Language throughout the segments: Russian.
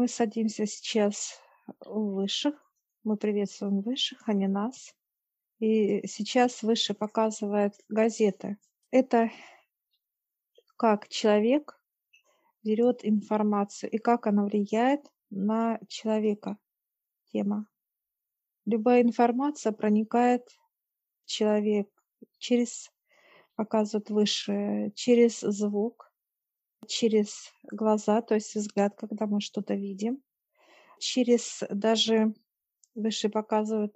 Мы садимся сейчас у высших. Мы приветствуем высших, а не нас. И сейчас выше показывает газеты. Это как человек берет информацию и как она влияет на человека. Тема. Любая информация проникает в человека через, показывают выше, через звук, через глаза, то есть взгляд, когда мы что-то видим, через даже выше показывают,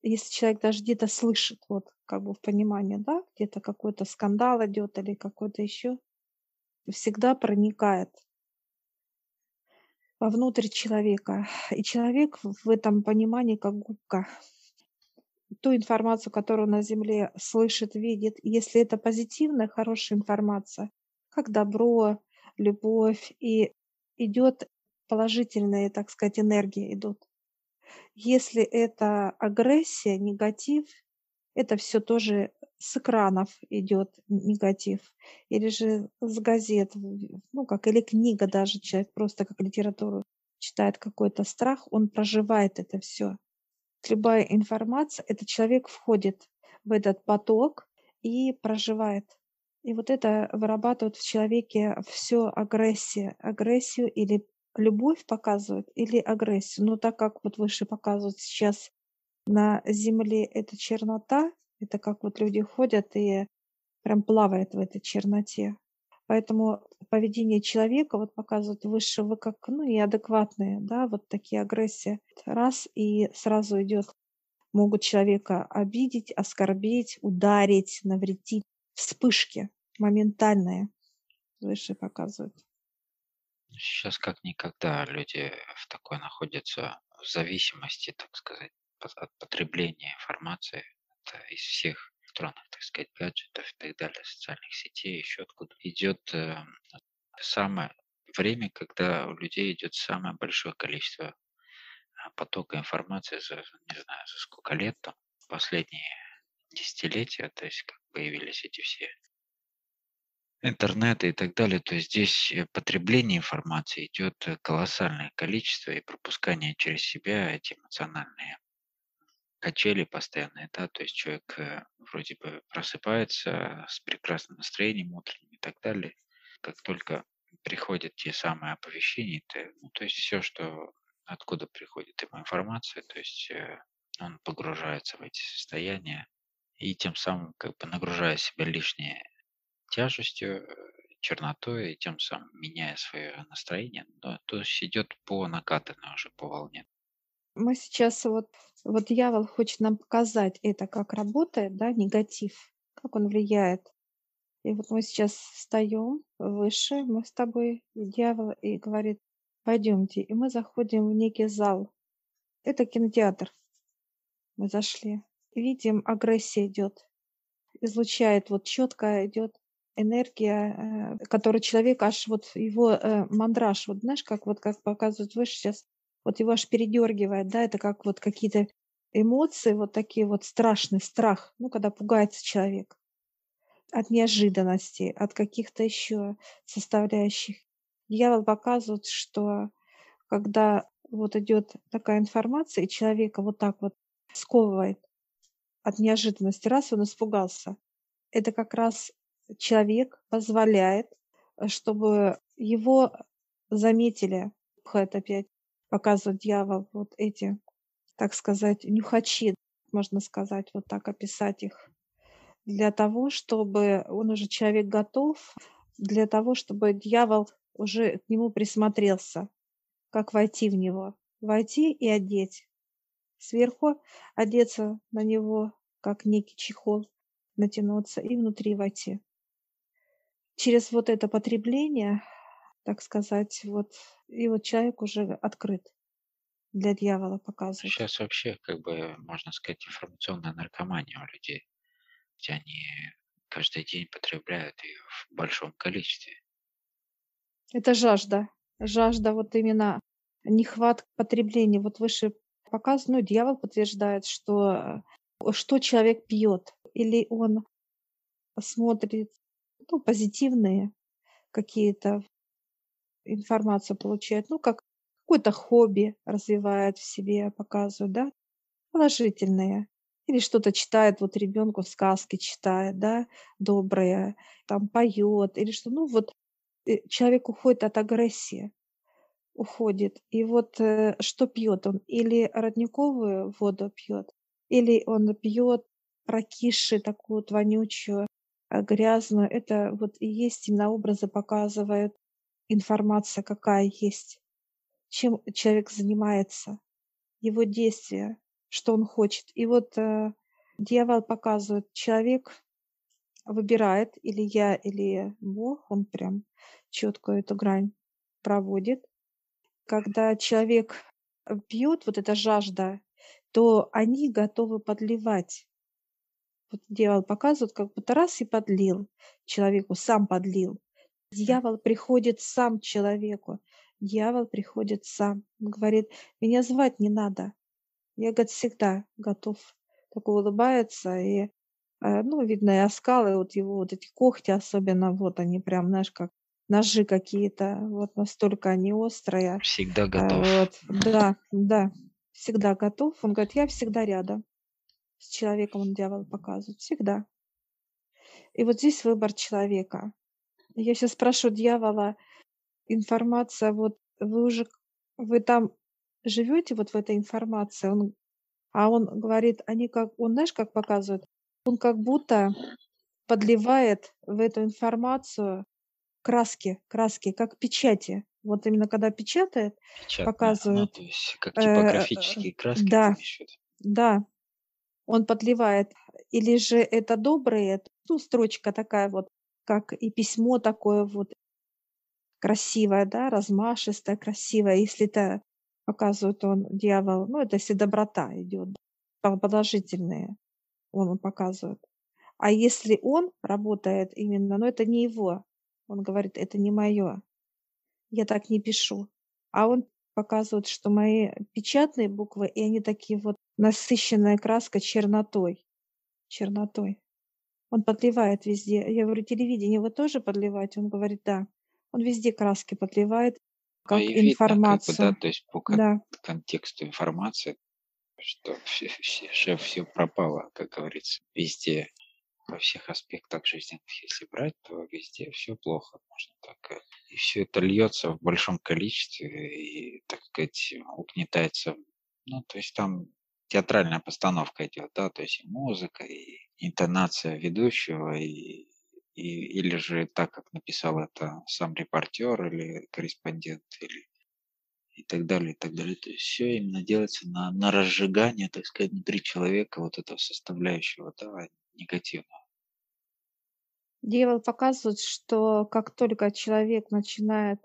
если человек даже где-то слышит, вот как бы в понимании, да, где-то какой-то скандал идет или какой-то еще, всегда проникает вовнутрь человека. И человек в этом понимании как губка. Ту информацию, которую на Земле слышит, видит, если это позитивная, хорошая информация, как добро, любовь, и идет положительные, так сказать, энергии идут. Если это агрессия, негатив, это все тоже с экранов идет негатив. Или же с газет, ну как, или книга даже, человек просто как литературу читает, какой-то страх, он проживает это все. Любая информация, этот человек входит в этот поток и проживает. И вот это вырабатывает в человеке все агрессия. Агрессию или любовь показывает, или агрессию. Но так как вот выше показывают сейчас на Земле, это чернота, это как вот люди ходят и прям плавают в этой черноте. Поэтому поведение человека вот показывает выше, вы как, ну, неадекватные, да, вот такие агрессии. Раз, и сразу идет, могут человека обидеть, оскорбить, ударить, навредить. Вспышки моментальные выше показывают. Сейчас как никогда люди в такой находятся в зависимости, так сказать, от потребления информации. Это из всех странах, так сказать, гаджетов и так далее, социальных сетей, еще откуда идет самое время, когда у людей идет самое большое количество потока информации за, не знаю, за сколько лет, там, последние десятилетия, то есть как появились эти все интернеты и так далее, то есть здесь потребление информации идет колоссальное количество и пропускание через себя эти эмоциональные качели постоянные, да, то есть человек вроде бы просыпается с прекрасным настроением утренним и так далее, как только приходят те самые оповещения, то есть все, что откуда приходит ему информация, то есть он погружается в эти состояния и тем самым как бы нагружая себя лишней тяжестью, чернотой, и тем самым меняя свое настроение, но, то есть идет по накатанной уже, по волне. Мы сейчас вот дьявол хочет нам показать это, как работает, да, негатив, как он влияет. И вот мы сейчас встаем выше, мы с тобой, дьявол, и говорит, пойдемте. И мы заходим в некий зал. Это кинотеатр. Мы зашли. Видим, агрессия идет. Излучает, вот четко идет энергия, которая человек, аж вот его мандраж, вот знаешь, как вот как показывают выше сейчас, вот его аж передергивает, да, это как вот какие-то эмоции, вот такие вот страшный страх, ну, когда пугается человек от неожиданности, от каких-то еще составляющих. Дьявол показывает, что когда вот идет такая информация, и человека вот так вот сковывает от неожиданности, раз он испугался, это как раз человек позволяет, чтобы его заметили, это опять показывает дьявол, вот эти, так сказать, нюхачи, можно сказать, вот так описать их, для того, чтобы он уже, человек готов, для того, чтобы дьявол уже к нему присмотрелся, как войти в него, войти и одеть. Сверху одеться на него, как некий чехол, натянуться и внутри войти. Через вот это потребление, так сказать, вот, и вот человек уже открыт для дьявола, показывает. Сейчас вообще, как бы, можно сказать, информационная наркомания у людей, ведь они каждый день потребляют ее в большом количестве. Это жажда. Жажда вот именно, нехватка потребления. Вот выше показано, ну, дьявол подтверждает, что человек пьет. Или он смотрит, ну, позитивные какие-то информацию получает, ну, как какое-то хобби развивает в себе, показывает, да, положительное. Или что-то читает, вот ребенку сказки читает, да, добрые, там поет, или что, ну вот человек уходит от агрессии, уходит. И вот что пьет он? Или родниковую воду пьет, или он пьет ракиши, такую вот вонючую, грязную. Это вот и есть, именно образы показывают, информация какая есть, чем человек занимается, его действия, что он хочет. И вот дьявол показывает, человек выбирает или я, или Бог, он прям четко эту грань проводит. Когда человек пьет, вот эта жажда, то они готовы подливать. Вот дьявол показывает, как будто раз и подлил человеку, сам подлил. Дьявол приходит сам человеку. Дьявол приходит сам. Он говорит, меня звать не надо. Я, говорит, всегда готов. Так улыбается. И, ну, видно, и оскалы, вот его вот эти когти особенно, вот они прям, знаешь, как ножи какие-то. Вот настолько они острые. Всегда готов. Вот. Да, да, всегда готов. Он говорит, я всегда рядом. С человеком он дьявол показывает. Всегда. И вот здесь выбор человека. Я сейчас спрошу дьявола, информация, вот вы уже, вы там живете вот в этой информации, он говорит, они как, он, знаешь, как показывает, он как будто подливает в эту информацию краски, как печати. Вот именно когда печатает, показывает. Ну, то есть как типографические краски. Да, да. Он подливает. Или же это добрые, ну, строчка такая вот, как и письмо такое вот красивое, да, размашистое, красивое. Если это показывает он, дьявол, ну, это если доброта идет, положительная, он показывает. А если он работает именно, но это не его, он говорит, это не мое, я так не пишу. А он показывает, что мои печатные буквы, и они такие вот насыщенная краска чернотой. Он подливает везде. Я говорю, телевидение вы тоже подливаете? Он говорит, да. Он везде краски подливает, как информацию. Видно, как бы, да, то есть по контексту информации, что все пропало, как говорится, везде, во всех аспектах жизни. Если брать, то везде все плохо, можно так. И все это льется в большом количестве и, так сказать, угнетается. Ну, то есть там театральная постановка идет, да, то есть и музыка, и интонация ведущего, или же так, как написал это сам репортер или корреспондент, или и так далее. То есть все именно делается на разжигание, так сказать, внутри человека вот этого составляющего, да, негативного. Дьявол показывает, что как только человек начинает,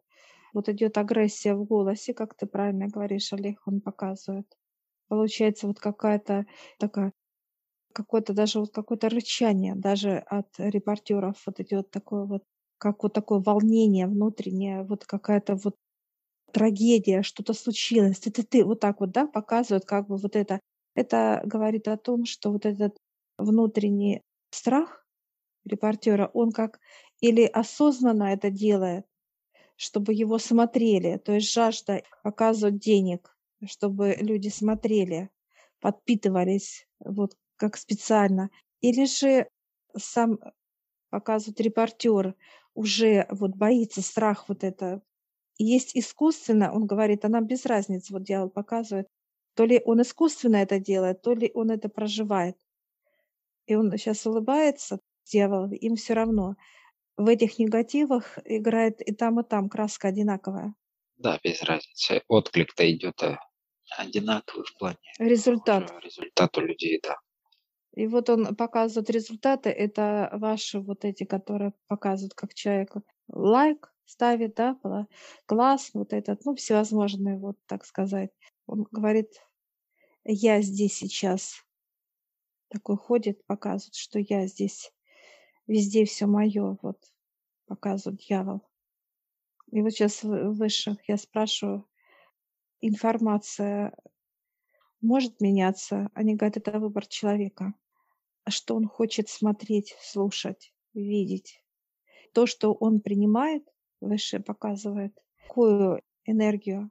вот идет агрессия в голосе, как ты правильно говоришь, Олег, он показывает. Получается вот какая-то такая, какое-то даже вот какое-то рычание даже от репортеров вот идет такое вот, как вот такое волнение внутреннее, вот какая-то вот трагедия, что-то случилось, это ты, вот так вот, да, показывают как бы вот это. Это говорит о том, что вот этот внутренний страх репортера, он как или осознанно это делает, чтобы его смотрели, то есть жажда показывать денег, чтобы люди смотрели, подпитывались, вот как специально. Или же сам показывает репортер, уже вот боится, страх вот это. Есть искусственно, он говорит, а нам без разницы, вот дьявол показывает, то ли он искусственно это делает, то ли он это проживает. И он сейчас улыбается, дьявол, им все равно. В этих негативах играет и там краска одинаковая. Да, без разницы. Отклик-то идет одинаковый в плане результат у людей, да. И вот он показывает результаты, это ваши вот эти, которые показывают, как человек лайк ставит, да, класс, вот этот, ну, всевозможные, вот так сказать. Он говорит, я здесь сейчас, такой ходит, показывает, что я здесь, везде все мое, вот, показывает дьявол. И вот сейчас в высших я спрашиваю, информация может меняться? Они говорят, это выбор человека. Что он хочет смотреть, слушать, видеть. То, что он принимает, высшее показывает, какую энергию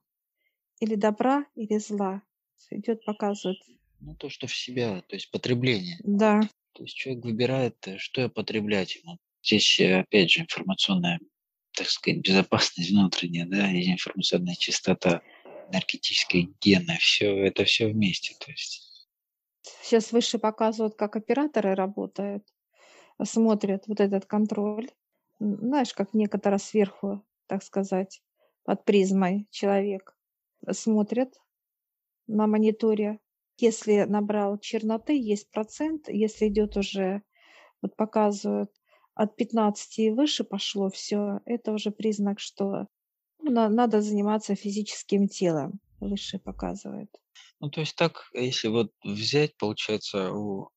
или добра, или зла. Идет, показывает. Ну, то, что в себя, то есть потребление. Да. То есть человек выбирает, что потреблять ему. Здесь, опять же, информационная, так сказать, безопасность внутренняя, да, и информационная чистота, энергетические гены, это все вместе. То есть. Сейчас выше показывают, как операторы работают, смотрят вот этот контроль. Знаешь, как некоторые сверху, так сказать, под призмой человек смотрят на мониторе. Если набрал черноты, есть процент. Если идет уже, вот показывают, от 15 и выше пошло все, это уже признак, что надо заниматься физическим телом. Выше показывает. Ну, то есть так, если вот взять, получается, у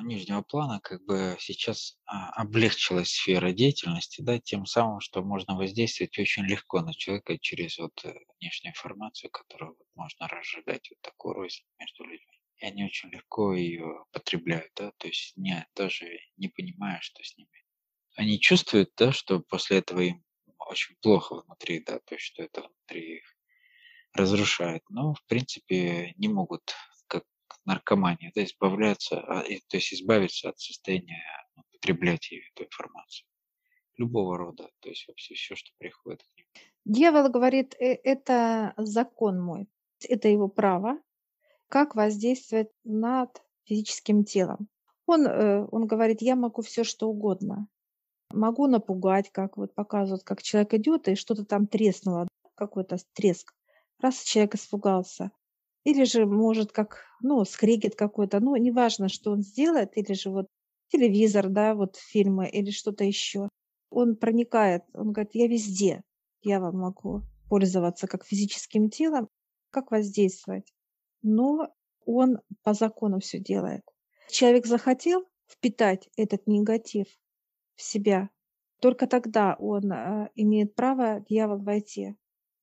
нижнего плана как бы сейчас облегчилась сфера деятельности, да, тем самым, что можно воздействовать очень легко на человека через вот внешнюю информацию, которую вот можно разжигать, вот такую рознь между людьми. И они очень легко ее потребляют, да, то есть даже не понимая, что с ними. Они чувствуют, да, что после этого им очень плохо внутри, да, то есть что это внутри их разрушает, но в принципе не могут как наркомания, да, избавиться от состояния потреблять эту информацию любого рода, то есть вообще все, что приходит к ним. Дьявол говорит, это закон мой, это его право, как воздействовать над физическим телом. Он говорит, я могу все, что угодно. Могу напугать, как вот показывают, как человек идет, и что-то там треснуло, какой-то треск. Раз человек испугался. Или же может как, скрегет какой-то, неважно, что он сделает, или же вот телевизор, да, вот фильмы, или что-то еще. Он проникает, он говорит, я везде, я вам могу пользоваться как физическим телом, как воздействовать. Но он по закону все делает. Человек захотел впитать этот негатив в себя, только тогда он имеет право, дьявол, войти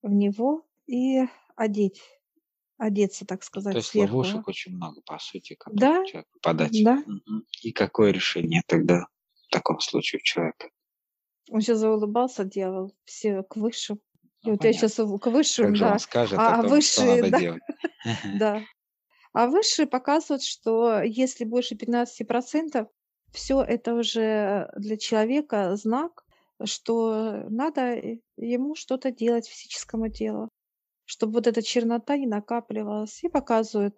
в него и одеться, так сказать, то есть сверху. Ловушек очень много, по сути, когда человек попадает. Да? И какое решение тогда в таком случае у человека? Он сейчас заулыбался, дьявол, все к высшим. Ну, у тебя сейчас к высшим, как же он скажет о том, что надо делать. Да. А высшие показывают, что если больше 15%, все это уже для человека знак, что надо ему что-то делать физическому телу, чтобы вот эта чернота не накапливалась, и показывают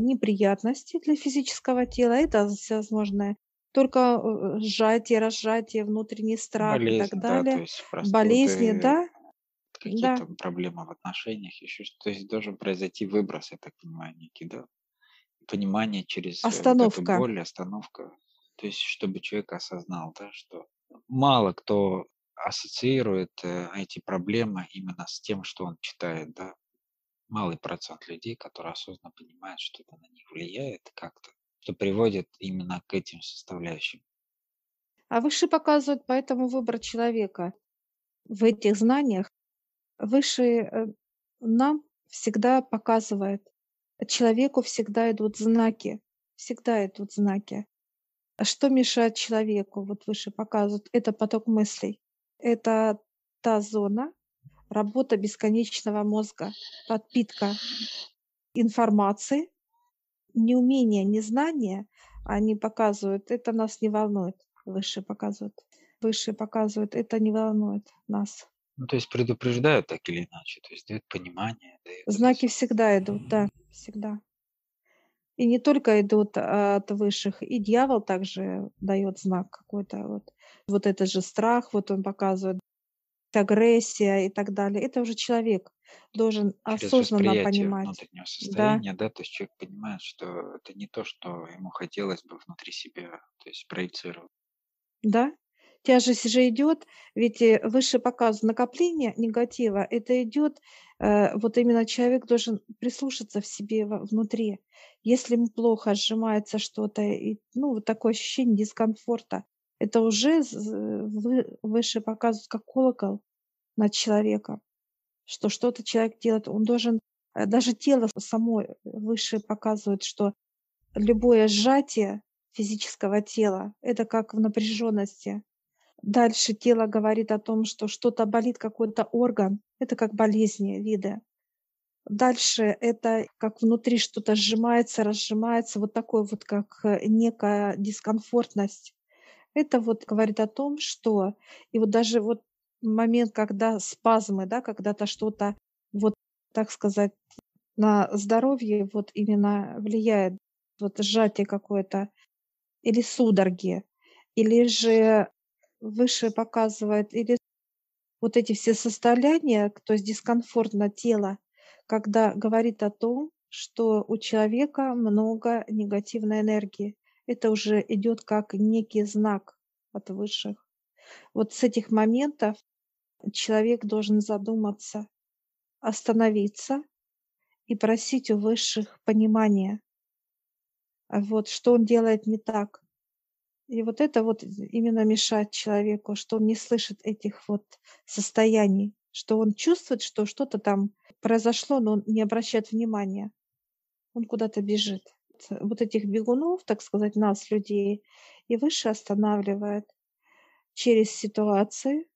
неприятности для физического тела. Это всевозможное, только сжатие, разжатие, внутренний страх, болезнь, и так далее. Да, то есть простуды, болезни, да. Какие-то проблемы в отношениях, еще что-то. То есть должен произойти выброс, я так понимаю, некий, да. Понимание через остановка. Вот эту боль, остановка. То есть, чтобы человек осознал, да, что мало кто ассоциирует эти проблемы именно с тем, что он читает, да. Малый процент людей, которые осознанно понимают, что это на них влияет как-то, что приводит именно к этим составляющим. А выше показывают поэтому выбор человека в этих знаниях. Выше нам всегда показывает, человеку всегда идут знаки. Что мешает человеку? Вот выше показывают. Это поток мыслей. Это та зона, работа бесконечного мозга, подпитка информации, неумение, незнание. Они показывают, это нас не волнует. Выше показывают, это не волнует нас. Ну, то есть предупреждают так или иначе, то есть дают понимание. Дают... Знаки всегда идут, да, всегда. И не только идут от высших, и дьявол также дает знак какой-то. Вот этот же страх, вот он показывает, агрессия и так далее. Это уже человек должен через осознанно понимать. Внутреннего состояния, да? То есть человек понимает, что это не то, что ему хотелось бы внутри себя, то есть проецировать. Да. Тяжесть же идет, ведь выше показывают накопление негатива, это идет, вот именно человек должен прислушаться в себе внутри. Если ему плохо, сжимается что-то, и, вот такое ощущение дискомфорта, это уже выше показывают как колокол над человеком, что что-то человек делает, он должен, даже тело само выше показывает, что любое сжатие физического тела, это как в напряженности. Дальше тело говорит о том, что что-то болит, какой-то орган. Это как болезни, виды. Дальше это как внутри что-то сжимается, разжимается, вот такое вот как некая дискомфортность. Это вот говорит о том, что и вот даже вот момент, когда спазмы, да, когда-то что-то вот, так сказать, на здоровье вот именно влияет, вот сжатие какое-то или судороги, или же выше показывает, или вот эти все состояния, то есть дискомфортно тело, когда говорит о том, что у человека много негативной энергии. Это уже идет как некий знак от высших. Вот с этих моментов человек должен задуматься, остановиться и просить у высших понимания, вот, что он делает не так. И вот это вот именно мешает человеку, что он не слышит этих вот состояний, что он чувствует, что что-то там произошло, но он не обращает внимания. Он куда-то бежит. Вот этих бегунов, так сказать, нас, людей, и выше останавливает через ситуации.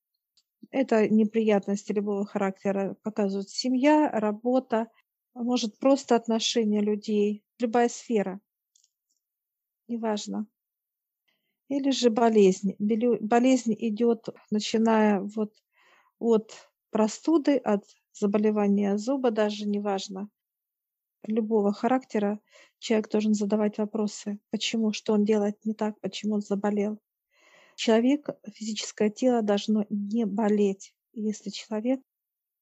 Это неприятности любого характера показывают семья, работа, может, просто отношения людей, любая сфера, неважно. Или же болезнь. Болезнь идет, начиная вот от простуды, от заболевания зуба, даже неважно. Любого характера человек должен задавать вопросы. Почему? Что он делает не так? Почему он заболел? Человек, физическое тело должно не болеть, если человек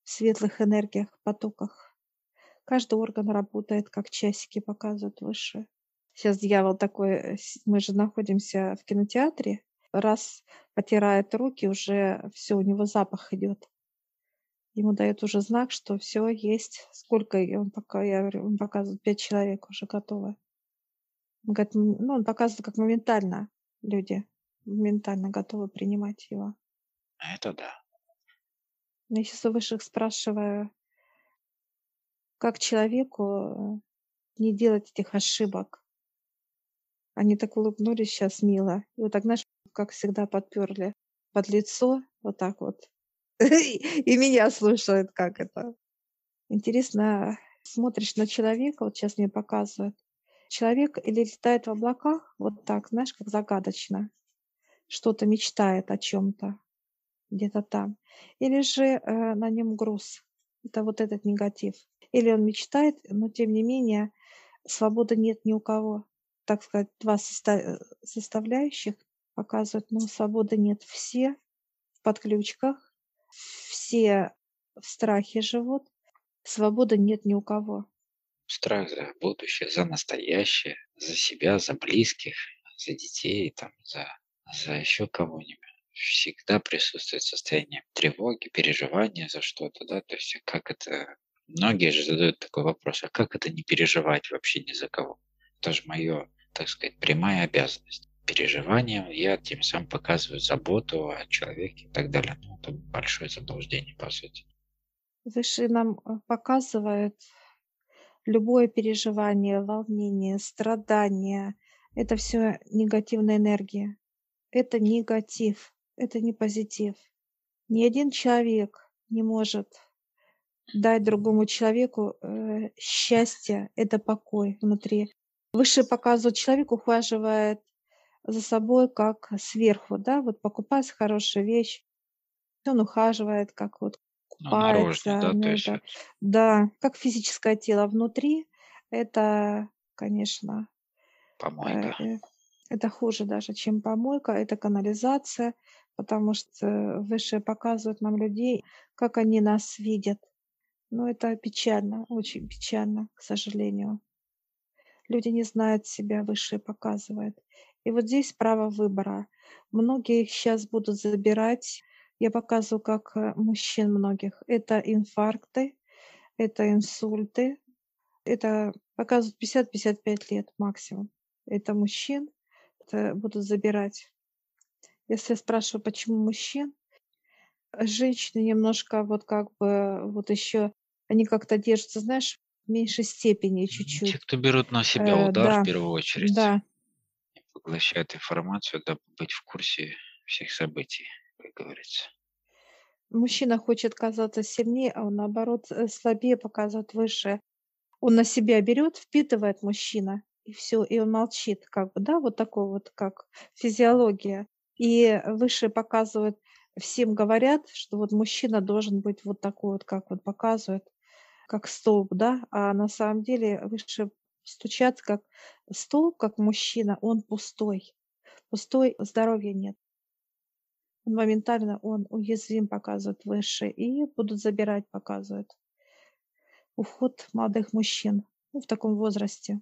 в светлых энергиях, потоках. Каждый орган работает, как часики показывают выше. Сейчас дьявол такой, мы же находимся в кинотеатре, раз потирает руки, уже все, у него запах идет. Ему дает уже знак, что все есть. Сколько он пока, я говорю, он показывает 5 человек уже готово. Он говорит, ну, он показывает, как моментально люди моментально готовы принимать его. Это да. Я сейчас у высших спрашиваю, как человеку не делать этих ошибок. Они так улыбнулись сейчас мило. И вот так, знаешь, как всегда, подперли под лицо, вот так вот. И меня слушают, как это. Интересно, смотришь на человека, вот сейчас мне показывают. Человек или летает в облаках, вот так, знаешь, как загадочно. Что-то мечтает о чем-то где-то там. Или же на нем груз. Это вот этот негатив. Или он мечтает, но тем не менее свободы нет ни у кого. Так сказать, два составляющих показывают, но свободы нет. Все в подключках. Все в страхе живут, свободы нет ни у кого. Страх за будущее, за настоящее, за себя, за близких, за детей, там, за еще кого-нибудь. Всегда присутствует состояние тревоги, переживания за что-то, да, то есть как это... Многие же задают такой вопрос, а как это не переживать вообще ни за кого? Это же моя, так сказать, прямая обязанность. Переживанием я тем самым показываю заботу о человеке и так далее. Ну, это большое заблуждение, по сути. Выше нам показывают любое переживание, волнение, страдание. Это все негативная энергия. Это негатив, это не позитив. Ни один человек не может дать другому человеку счастье, это покой внутри. Выше показывают, человек ухаживает за собой как сверху, да, вот покупать хорошую вещь, он ухаживает, как вот купается, ну, наружный, да, ну, то есть... да, как физическое тело внутри, это, конечно, помойка. Это хуже даже, чем помойка, это канализация, потому что высшие показывают нам людей, как они нас видят. Но это печально, очень печально, к сожалению. Люди не знают себя, высшие показывают. И вот здесь право выбора. Многие их сейчас будут забирать. Я показываю, как мужчин многих. Это инфаркты, это инсульты. Это показывают 50-55 лет максимум. Это мужчин это будут забирать. Если я спрашиваю, почему мужчин, женщины немножко вот как бы вот еще, они как-то держатся, знаешь, в меньшей степени чуть-чуть. Те, кто берут на себя удар да, в первую очередь. Да. Поглощает информацию, дабы быть в курсе всех событий, как говорится. Мужчина хочет казаться сильнее, а он наоборот слабее показывает выше. Он на себя берет, впитывает мужчина, и все, и он молчит, как бы, да, вот такой вот, как физиология. И выше показывает, всем говорят, что вот мужчина должен быть вот такой вот, как вот показывает, как столб, да, а на самом деле выше стучат, как столб, как мужчина, он пустой, пустой, здоровья нет. Моментально он уязвим, показывает выше, и будут забирать, показывает. Уход молодых мужчин, ну, в таком возрасте.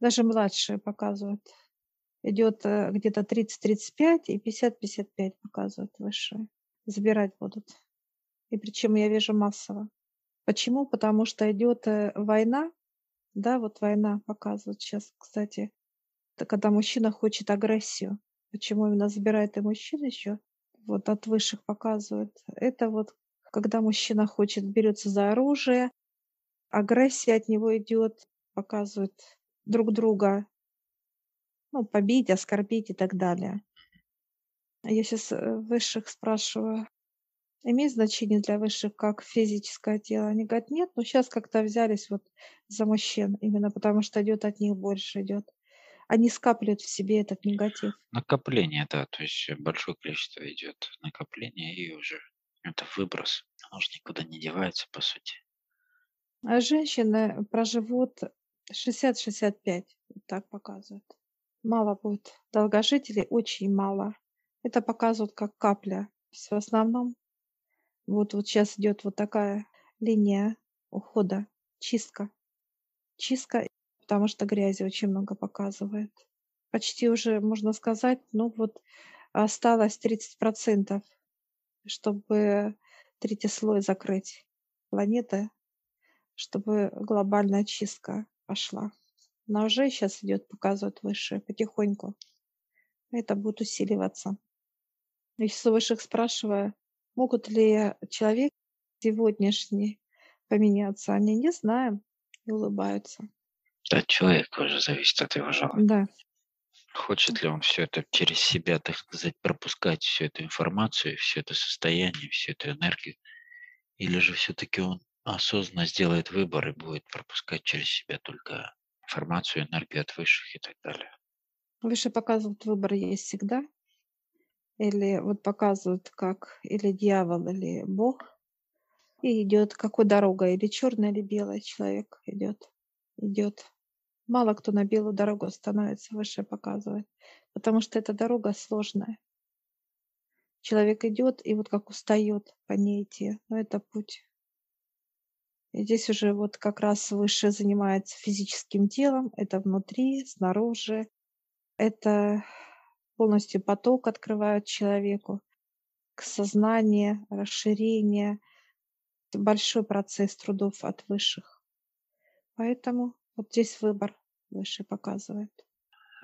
Даже младшие показывают. Идет где-то 30-35 и 50-55 показывают выше. Забирать будут. И причем я вижу массово. Почему? Потому что идет война. Да, вот война показывает сейчас, кстати. Это когда мужчина хочет агрессию. Почему именно забирает и мужчин еще? Вот от высших показывают. Это вот когда мужчина хочет, берется за оружие, агрессия от него идет, показывают друг друга, ну, побить, оскорбить и так далее. Я сейчас высших спрашиваю, имеет значение для высших как физическое тело? Они говорят, нет, но сейчас как-то взялись вот за мужчин, именно потому что идет от них больше идет. Они скапливают в себе этот негатив. Накопление, да, то есть большое количество идет накопление и уже это выброс, он же никуда не девается, по сути. А женщины проживут 60-65, так показывают. Мало будет долгожителей, очень мало. Это показывают как капля. В основном вот сейчас идет вот такая линия ухода, чистка. Чистка, потому что грязи очень много показывает. Почти уже, можно сказать, ну вот осталось 30%. Чтобы третий слой закрыть планеты, чтобы глобальная чистка пошла. Она уже сейчас идет, показывает выше, потихоньку. Это будет усиливаться. Если высших спрашиваю, могут ли человек сегодняшний поменяться, они не знают и улыбаются. От человека уже зависит, от его желания. Да. Хочет ли он все это через себя, так сказать, пропускать всю эту информацию, все это состояние, всю эту энергию, или же все-таки он осознанно сделает выбор и будет пропускать через себя только информацию, энергию от высших и так далее? Выше показывают, выбор есть всегда, или вот показывают, как или дьявол, или Бог, и идет какой дорога, или черный, или белый человек идет. Мало кто на белую дорогу становится, выше показывает, потому что эта дорога сложная. Человек идет и вот как устает по ней идти, но это путь. И здесь уже вот как раз выше занимается физическим телом, это внутри, снаружи, это полностью поток открывают человеку к сознанию, расширению. Это большой процесс трудов от высших, поэтому вот здесь выбор выше показывает.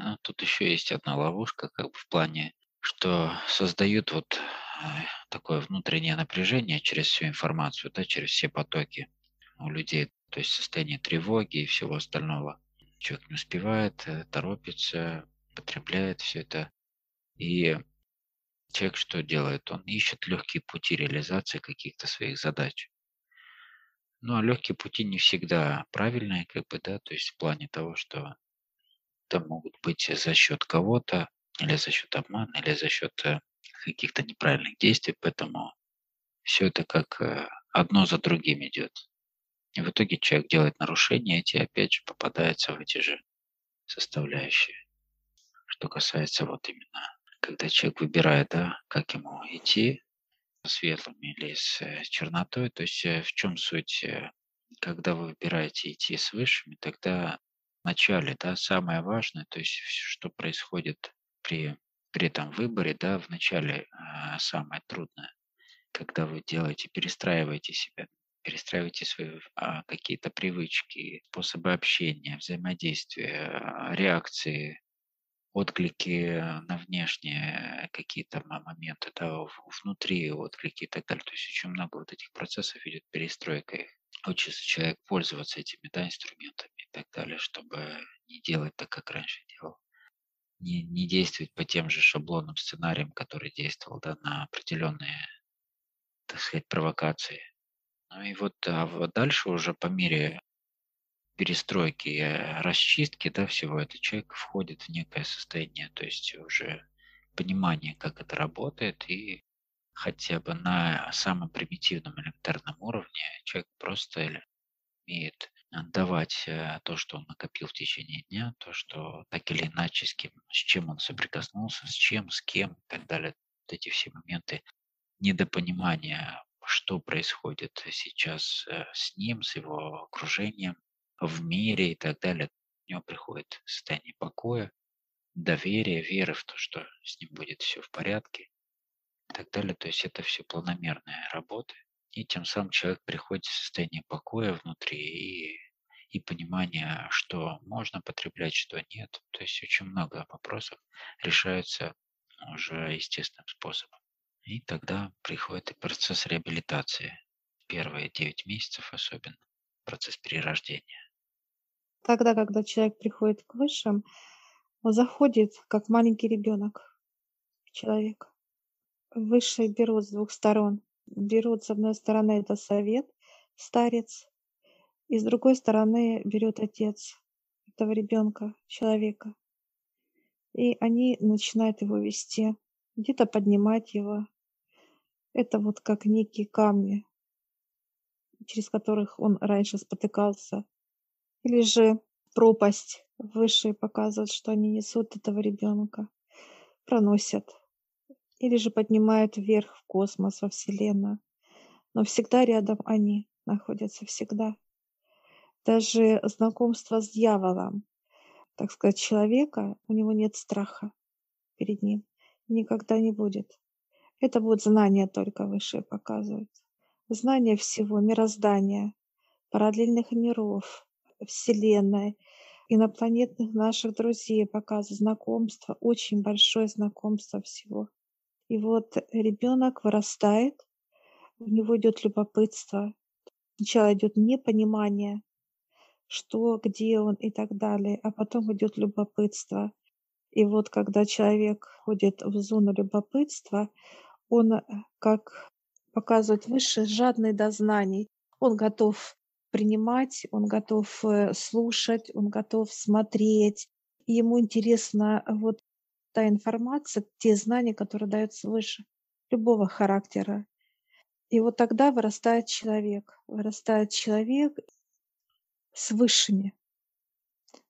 Ну, тут еще есть одна ловушка, как бы в плане, что создают вот такое внутреннее напряжение через всю информацию, да, через все потоки у людей, то есть состояние тревоги и всего остального. Человек не успевает, торопится, потребляет все это. И человек что делает? Он ищет легкие пути реализации каких-то своих задач. Ну, а легкие пути не всегда правильные, как бы, да, то есть в плане того, что там могут быть за счет кого-то, или за счет обмана, или за счет каких-то неправильных действий, поэтому все это как одно за другим идет. И в итоге человек делает нарушения, эти опять же попадаются в эти же составляющие. Что касается вот именно, когда человек выбирает, да, как ему идти, светлыми или с чернотой, то есть в чем суть, когда вы выбираете идти с высшими, тогда в начале, да, самое важное, то есть все, что происходит при этом выборе, да, в начале самое трудное, когда вы делаете, перестраиваете себя, перестраиваете свои какие-то привычки, способы общения, взаимодействия, реакции, отклики на внешние какие-то моменты, да, внутри отклики и так далее. То есть очень много вот этих процессов идет перестройка их. Учится человек пользоваться этими, да, инструментами и так далее, чтобы не делать так, как раньше делал. Не действовать по тем же шаблонным сценариям, которые действовал, да, на определенные так сказать, провокации. Ну и вот, вот дальше уже по мере перестройки и расчистки, да, всего этого, человек входит в некое состояние, то есть уже понимание, как это работает, и хотя бы на самом примитивном элементарном уровне человек просто умеет отдавать то, что он накопил в течение дня, то, что так или иначе, с чем он соприкоснулся, с кем и так далее. Вот эти все моменты недопонимания, что происходит сейчас с ним, с его окружением, в мире и так далее. У него приходит состояние покоя, доверия, веры в то, что с ним будет все в порядке и так далее. То есть это все планомерная работа. И тем самым человек приходит в состояние покоя внутри и понимания, что можно потреблять, что нет. То есть очень много вопросов решаются уже естественным способом. И тогда приходит и процесс реабилитации. Первые 9 месяцев особенно. Процесс перерождения. Тогда, когда человек приходит к высшим, он заходит, как маленький ребенок, человек. Высшие берут с двух сторон. Берут, с одной стороны, это совет, старец, и с другой стороны берет отец этого ребенка, человека. И они начинают его вести, где-то поднимать его. Это вот как некие камни, через которых он раньше спотыкался. Или же пропасть. Высшие показывают, что они несут этого ребенка, проносят. Или же поднимают вверх в космос, во Вселенную. Но всегда рядом они находятся, всегда. Даже знакомство с дьяволом, так сказать, человека, у него нет страха перед ним. Никогда не будет. Это будут знания только высшие показывают. Знания всего, мироздания, параллельных миров, Вселенной, инопланетных наших друзей показывают, знакомство, очень большое знакомство всего. И вот ребенок вырастает, у него идет любопытство, сначала идет непонимание, что, где он и так далее, а потом идет любопытство. И вот когда человек входит в зону любопытства, он, как показывает выше, жадный до знаний, он готов принимать, он готов слушать, он готов смотреть, и ему интересно вот та информация, те знания, которые даются выше, любого характера. И вот тогда вырастает человек с высшими.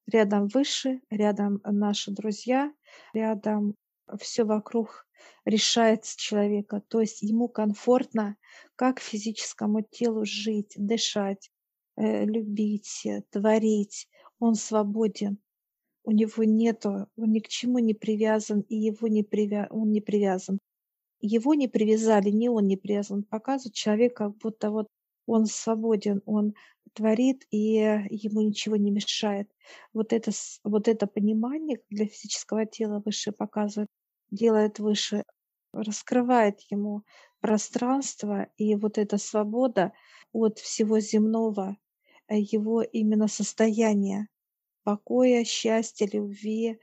Рядом выше, рядом наши друзья, рядом все вокруг решается человека. То есть ему комфортно, как физическому телу жить, дышать, любить, творить. Он свободен. У него нету, он ни к чему не привязан, и он не привязан. Его не привязали, не он не привязан. Показывает человек, как будто вот он свободен, он творит, и ему ничего не мешает. Вот это понимание для физического тела выше показывает, делает выше, раскрывает ему пространство, и вот эта свобода от всего земного, его именно состояния. Покоя, счастья, любви.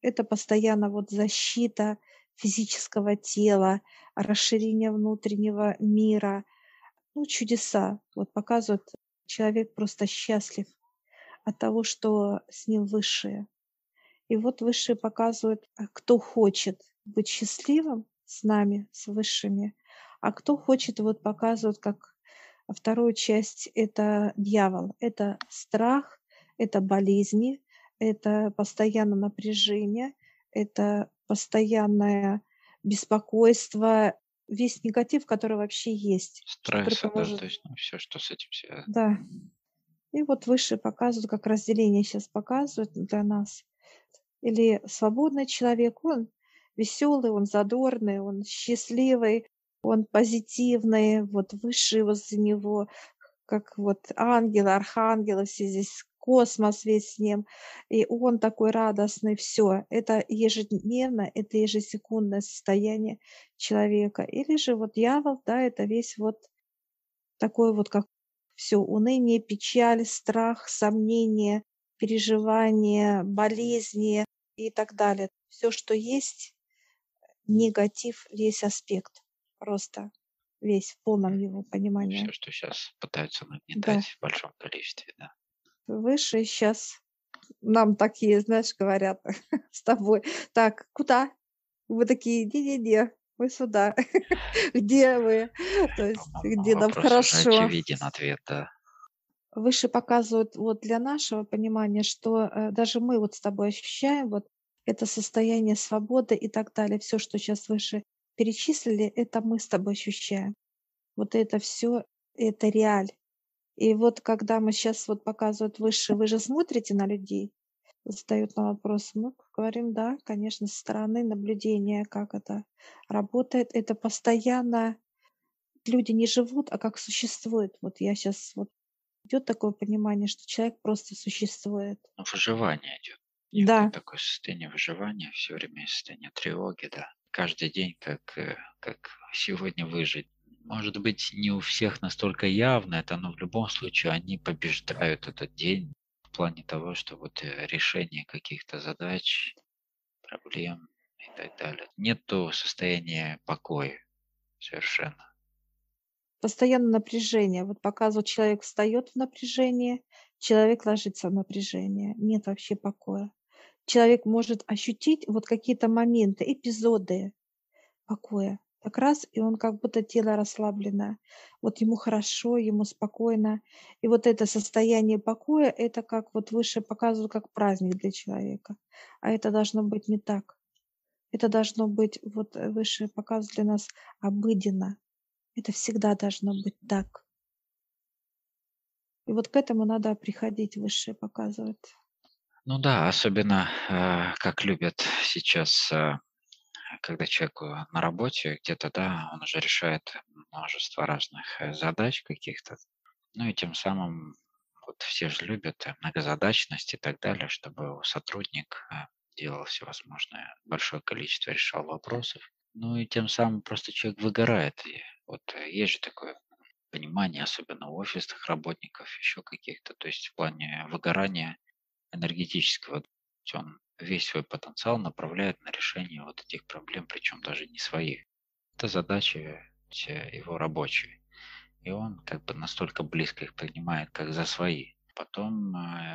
Это постоянно вот защита физического тела, расширение внутреннего мира. Ну, чудеса. Вот показывают, человек просто счастлив от того, что с ним высшие. И вот высшие показывают, кто хочет быть счастливым с нами, с высшими, а кто хочет, вот показывают, как вторую часть — это дьявол, это страх, это болезни, это постоянное напряжение, это постоянное беспокойство, весь негатив, который вообще есть. Стресс, да, то есть все, что с этим связано. Да. И вот выше показывают, как разделение сейчас показывают для нас. Или свободный человек, он веселый, он задорный, он счастливый, он позитивный, вот выше возле него, как вот ангелы, архангелы, все здесь, космос весь с ним, и он такой радостный, все. Это ежедневно, это ежесекундное состояние человека. Или же вот дьявол, да, это весь вот такой вот, как все, уныние, печаль, страх, сомнения, переживания, болезни и так далее. Все, что есть, негатив, весь аспект просто. весь в полном его понимании. Все, что сейчас пытаются нагнетать в большом количестве, да. Выше сейчас нам такие, знаешь, говорят с тобой. Так, куда? Вы такие, не-не-не, вы сюда. Где вы? То есть, где нам хорошо. Очевиден ответ, да. Выше показывают вот для нашего понимания, что даже мы вот с тобой ощущаем вот это состояние свободы и так далее. Все, что сейчас выше перечислили, это мы с тобой ощущаем. Вот это все, это реаль. И вот когда мы сейчас вот показывают выше, вы же смотрите на людей, задают нам вопрос, мы говорим, да, конечно, со стороны наблюдения, как это работает. Это постоянно люди не живут, а как существует. Вот я сейчас вот идет такое понимание, что человек просто существует. Ну, выживание идет. И да. Такое состояние выживания, все время состояние тревоги, да. Каждый день, как сегодня выжить. Может быть, не у всех настолько явно это, но в любом случае они побеждают этот день в плане того, что вот решение каких-то задач, проблем и так далее. Нету состояния покоя совершенно. Постоянно напряжение. Вот показывает, человек встает в напряжение, человек ложится в напряжение. Нет вообще покоя. Человек может ощутить вот какие-то моменты, эпизоды покоя. Как раз, и он как будто тело расслаблено. Вот ему хорошо, ему спокойно. И вот это состояние покоя, это как вот выше показывают, как праздник для человека. А это должно быть не так. Это должно быть, вот выше показывают для нас обыденно. Это всегда должно быть так. И вот к этому надо приходить, выше показывать. Ну да, особенно, как любят сейчас, когда человек на работе где-то, да, он уже решает множество разных задач каких-то. Ну и тем самым вот все же любят многозадачность и так далее, чтобы сотрудник делал всевозможное большое количество, решал вопросов. Ну и тем самым просто человек выгорает. И вот есть же такое понимание, особенно у офисных работников, еще каких-то, то есть в плане выгорания энергетического. Он весь свой потенциал направляет на решение вот этих проблем, причем даже не своих. Это задачи его рабочие. И он как бы настолько близко их принимает, как за свои. Потом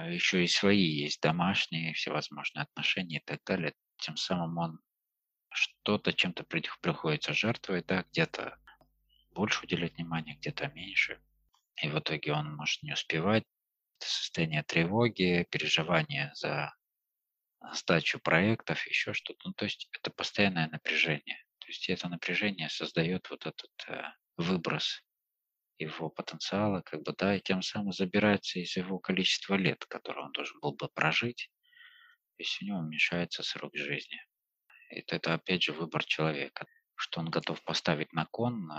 еще и свои есть, домашние, всевозможные отношения и так далее. Тем самым он что-то, чем-то приходится жертвовать, да, где-то больше уделять внимания, где-то меньше. И в итоге он может не успевать. Это состояние тревоги, переживания за сдачу проектов, еще что-то. Ну, то есть это постоянное напряжение. То есть это напряжение создает вот этот выброс его потенциала, как бы, да, и тем самым забирается из его количества лет, которые он должен был бы прожить. То есть у него уменьшается срок жизни. Это опять же выбор человека, что он готов поставить на кон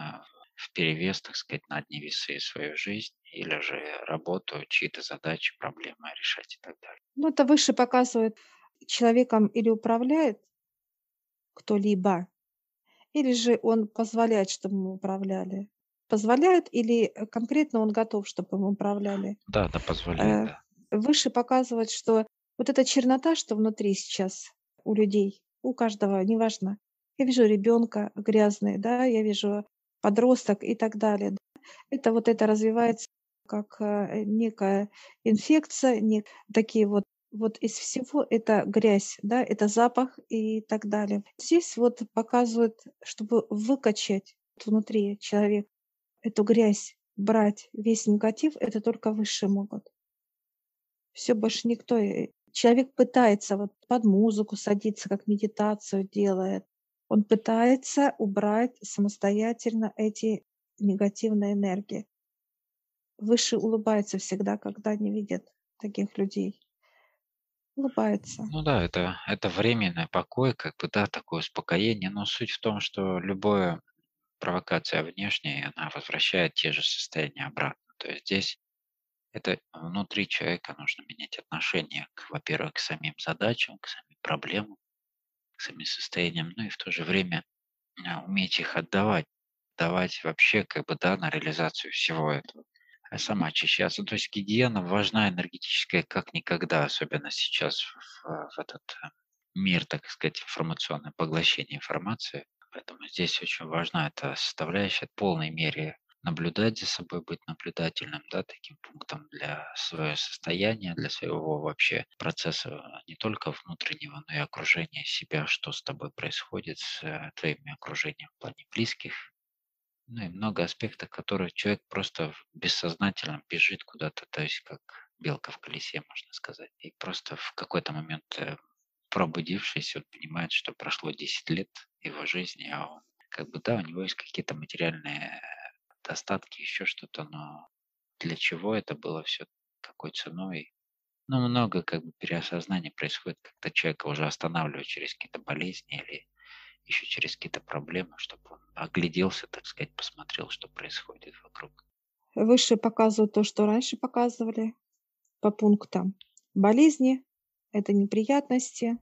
в перевес, так сказать, на одни весы свою жизнь или же работу, чьи-то задачи, проблемы решать и так далее. Ну, это выше показывает, человеком или управляет кто-либо, или же он позволяет, чтобы ему управляли. Позволяет или конкретно он готов, чтобы ему управляли. Да, позволяет. Да. Выше показывает, что вот эта чернота, что внутри сейчас у людей, у каждого, неважно. Я вижу ребенка грязный, да, я вижу подросток и так далее. Да. Это вот это развивается как некая инфекция, такие вот из всего это грязь, да, это запах и так далее. Здесь вот показывают, чтобы выкачать внутри человека эту грязь, брать весь негатив, это только высшие могут. Все, больше никто. Человек пытается вот под музыку садиться, как медитацию делает. Он пытается убрать самостоятельно эти негативные энергии. Выше улыбается всегда, когда не видит таких людей. Улыбается. Ну да, это временный покой, как бы, да, такое успокоение. Но суть в том, что любая провокация внешняя, она возвращает те же состояния обратно. То есть здесь это внутри человека нужно менять отношение, во-первых, к самим задачам, к самим проблемам, к самим состояниям, ну и в то же время уметь их отдавать вообще, как бы, да, на реализацию всего этого. А сама очищаться. То есть гигиена важна энергетическая как никогда, особенно сейчас в этот мир, так сказать, информационное поглощение информации. Поэтому здесь очень важна эта составляющая, в полной мере наблюдать за собой, быть наблюдательным, да, таким пунктом для своего состояния, для своего вообще процесса не только внутреннего, но и окружения себя, что с тобой происходит, с твоим окружением в плане близких. Ну и много аспектов, которые человек просто бессознательно бежит куда-то, то есть как белка в колесе, можно сказать. И просто в какой-то момент, пробудившись, он понимает, что прошло 10 лет его жизни, а он, как бы, да, у него есть какие-то материальные достатки, еще что-то, но для чего это было все, какой ценой. Ну, много как бы переосознания происходит, когда человека уже останавливают через какие-то болезни или еще через какие-то проблемы, чтобы он огляделся, так сказать, посмотрел, что происходит вокруг. Выше показывают то, что раньше показывали по пунктам. Болезни — это неприятности,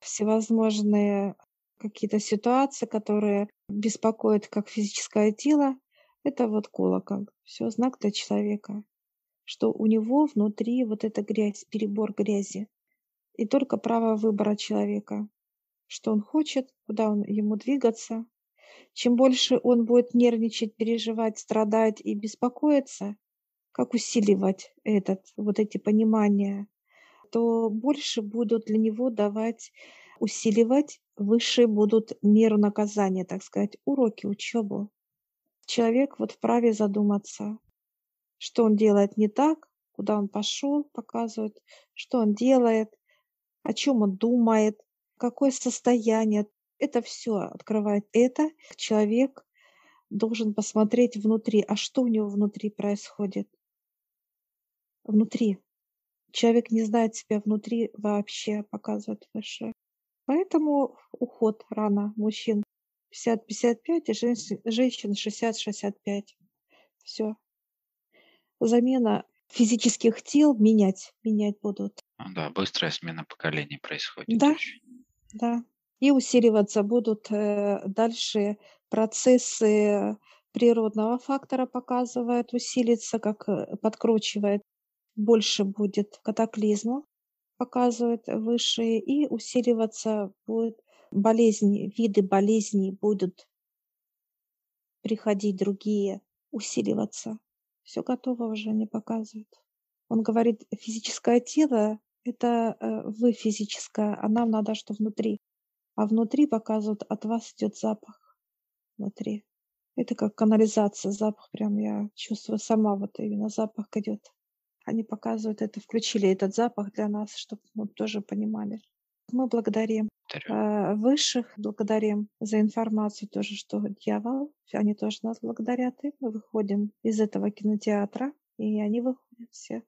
всевозможные какие-то ситуации, которые беспокоят как физическое тело. Это вот колокол, все знак для человека, что у него внутри вот эта грязь, перебор грязи. И только право выбора человека, что он хочет, куда он ему двигаться. Чем больше он будет нервничать, переживать, страдать и беспокоиться, как усиливать эти понимания, то больше будут для него давать, усиливать, выше будут меру наказания, так сказать, уроки, учебу. Человек вот вправе задуматься, что он делает не так, куда он пошел, показывает, что он делает, о чем он думает, какое состояние. Это все открывает это. Человек должен посмотреть внутри, а что у него внутри происходит. Внутри. Человек не знает себя внутри вообще, показывает выше. Поэтому уход рано мужчин 50-55 и женщин 60-65. Все. Замена физических тел менять будут. Да, быстрая смена поколений происходит. Да, очень. Да. И усиливаться будут дальше процессы природного фактора, показывает, усилится, как подкручивает. Больше будет катаклизму, показывает выше, и усиливаться будет болезни, виды болезней будут приходить другие, усиливаться. Все готово уже, не показывает. Он говорит, физическое тело — это вы физическое, а нам надо, что внутри. А внутри показывают, от вас идет запах внутри. Это как канализация, запах прям я чувствую сама, вот именно запах идет. Они показывают это, включили этот запах для нас, чтобы мы тоже понимали. Мы благодарим высших, благодарим за информацию тоже, что дьявол, они тоже нас благодарят, и мы выходим из этого кинотеатра, и они выходят все.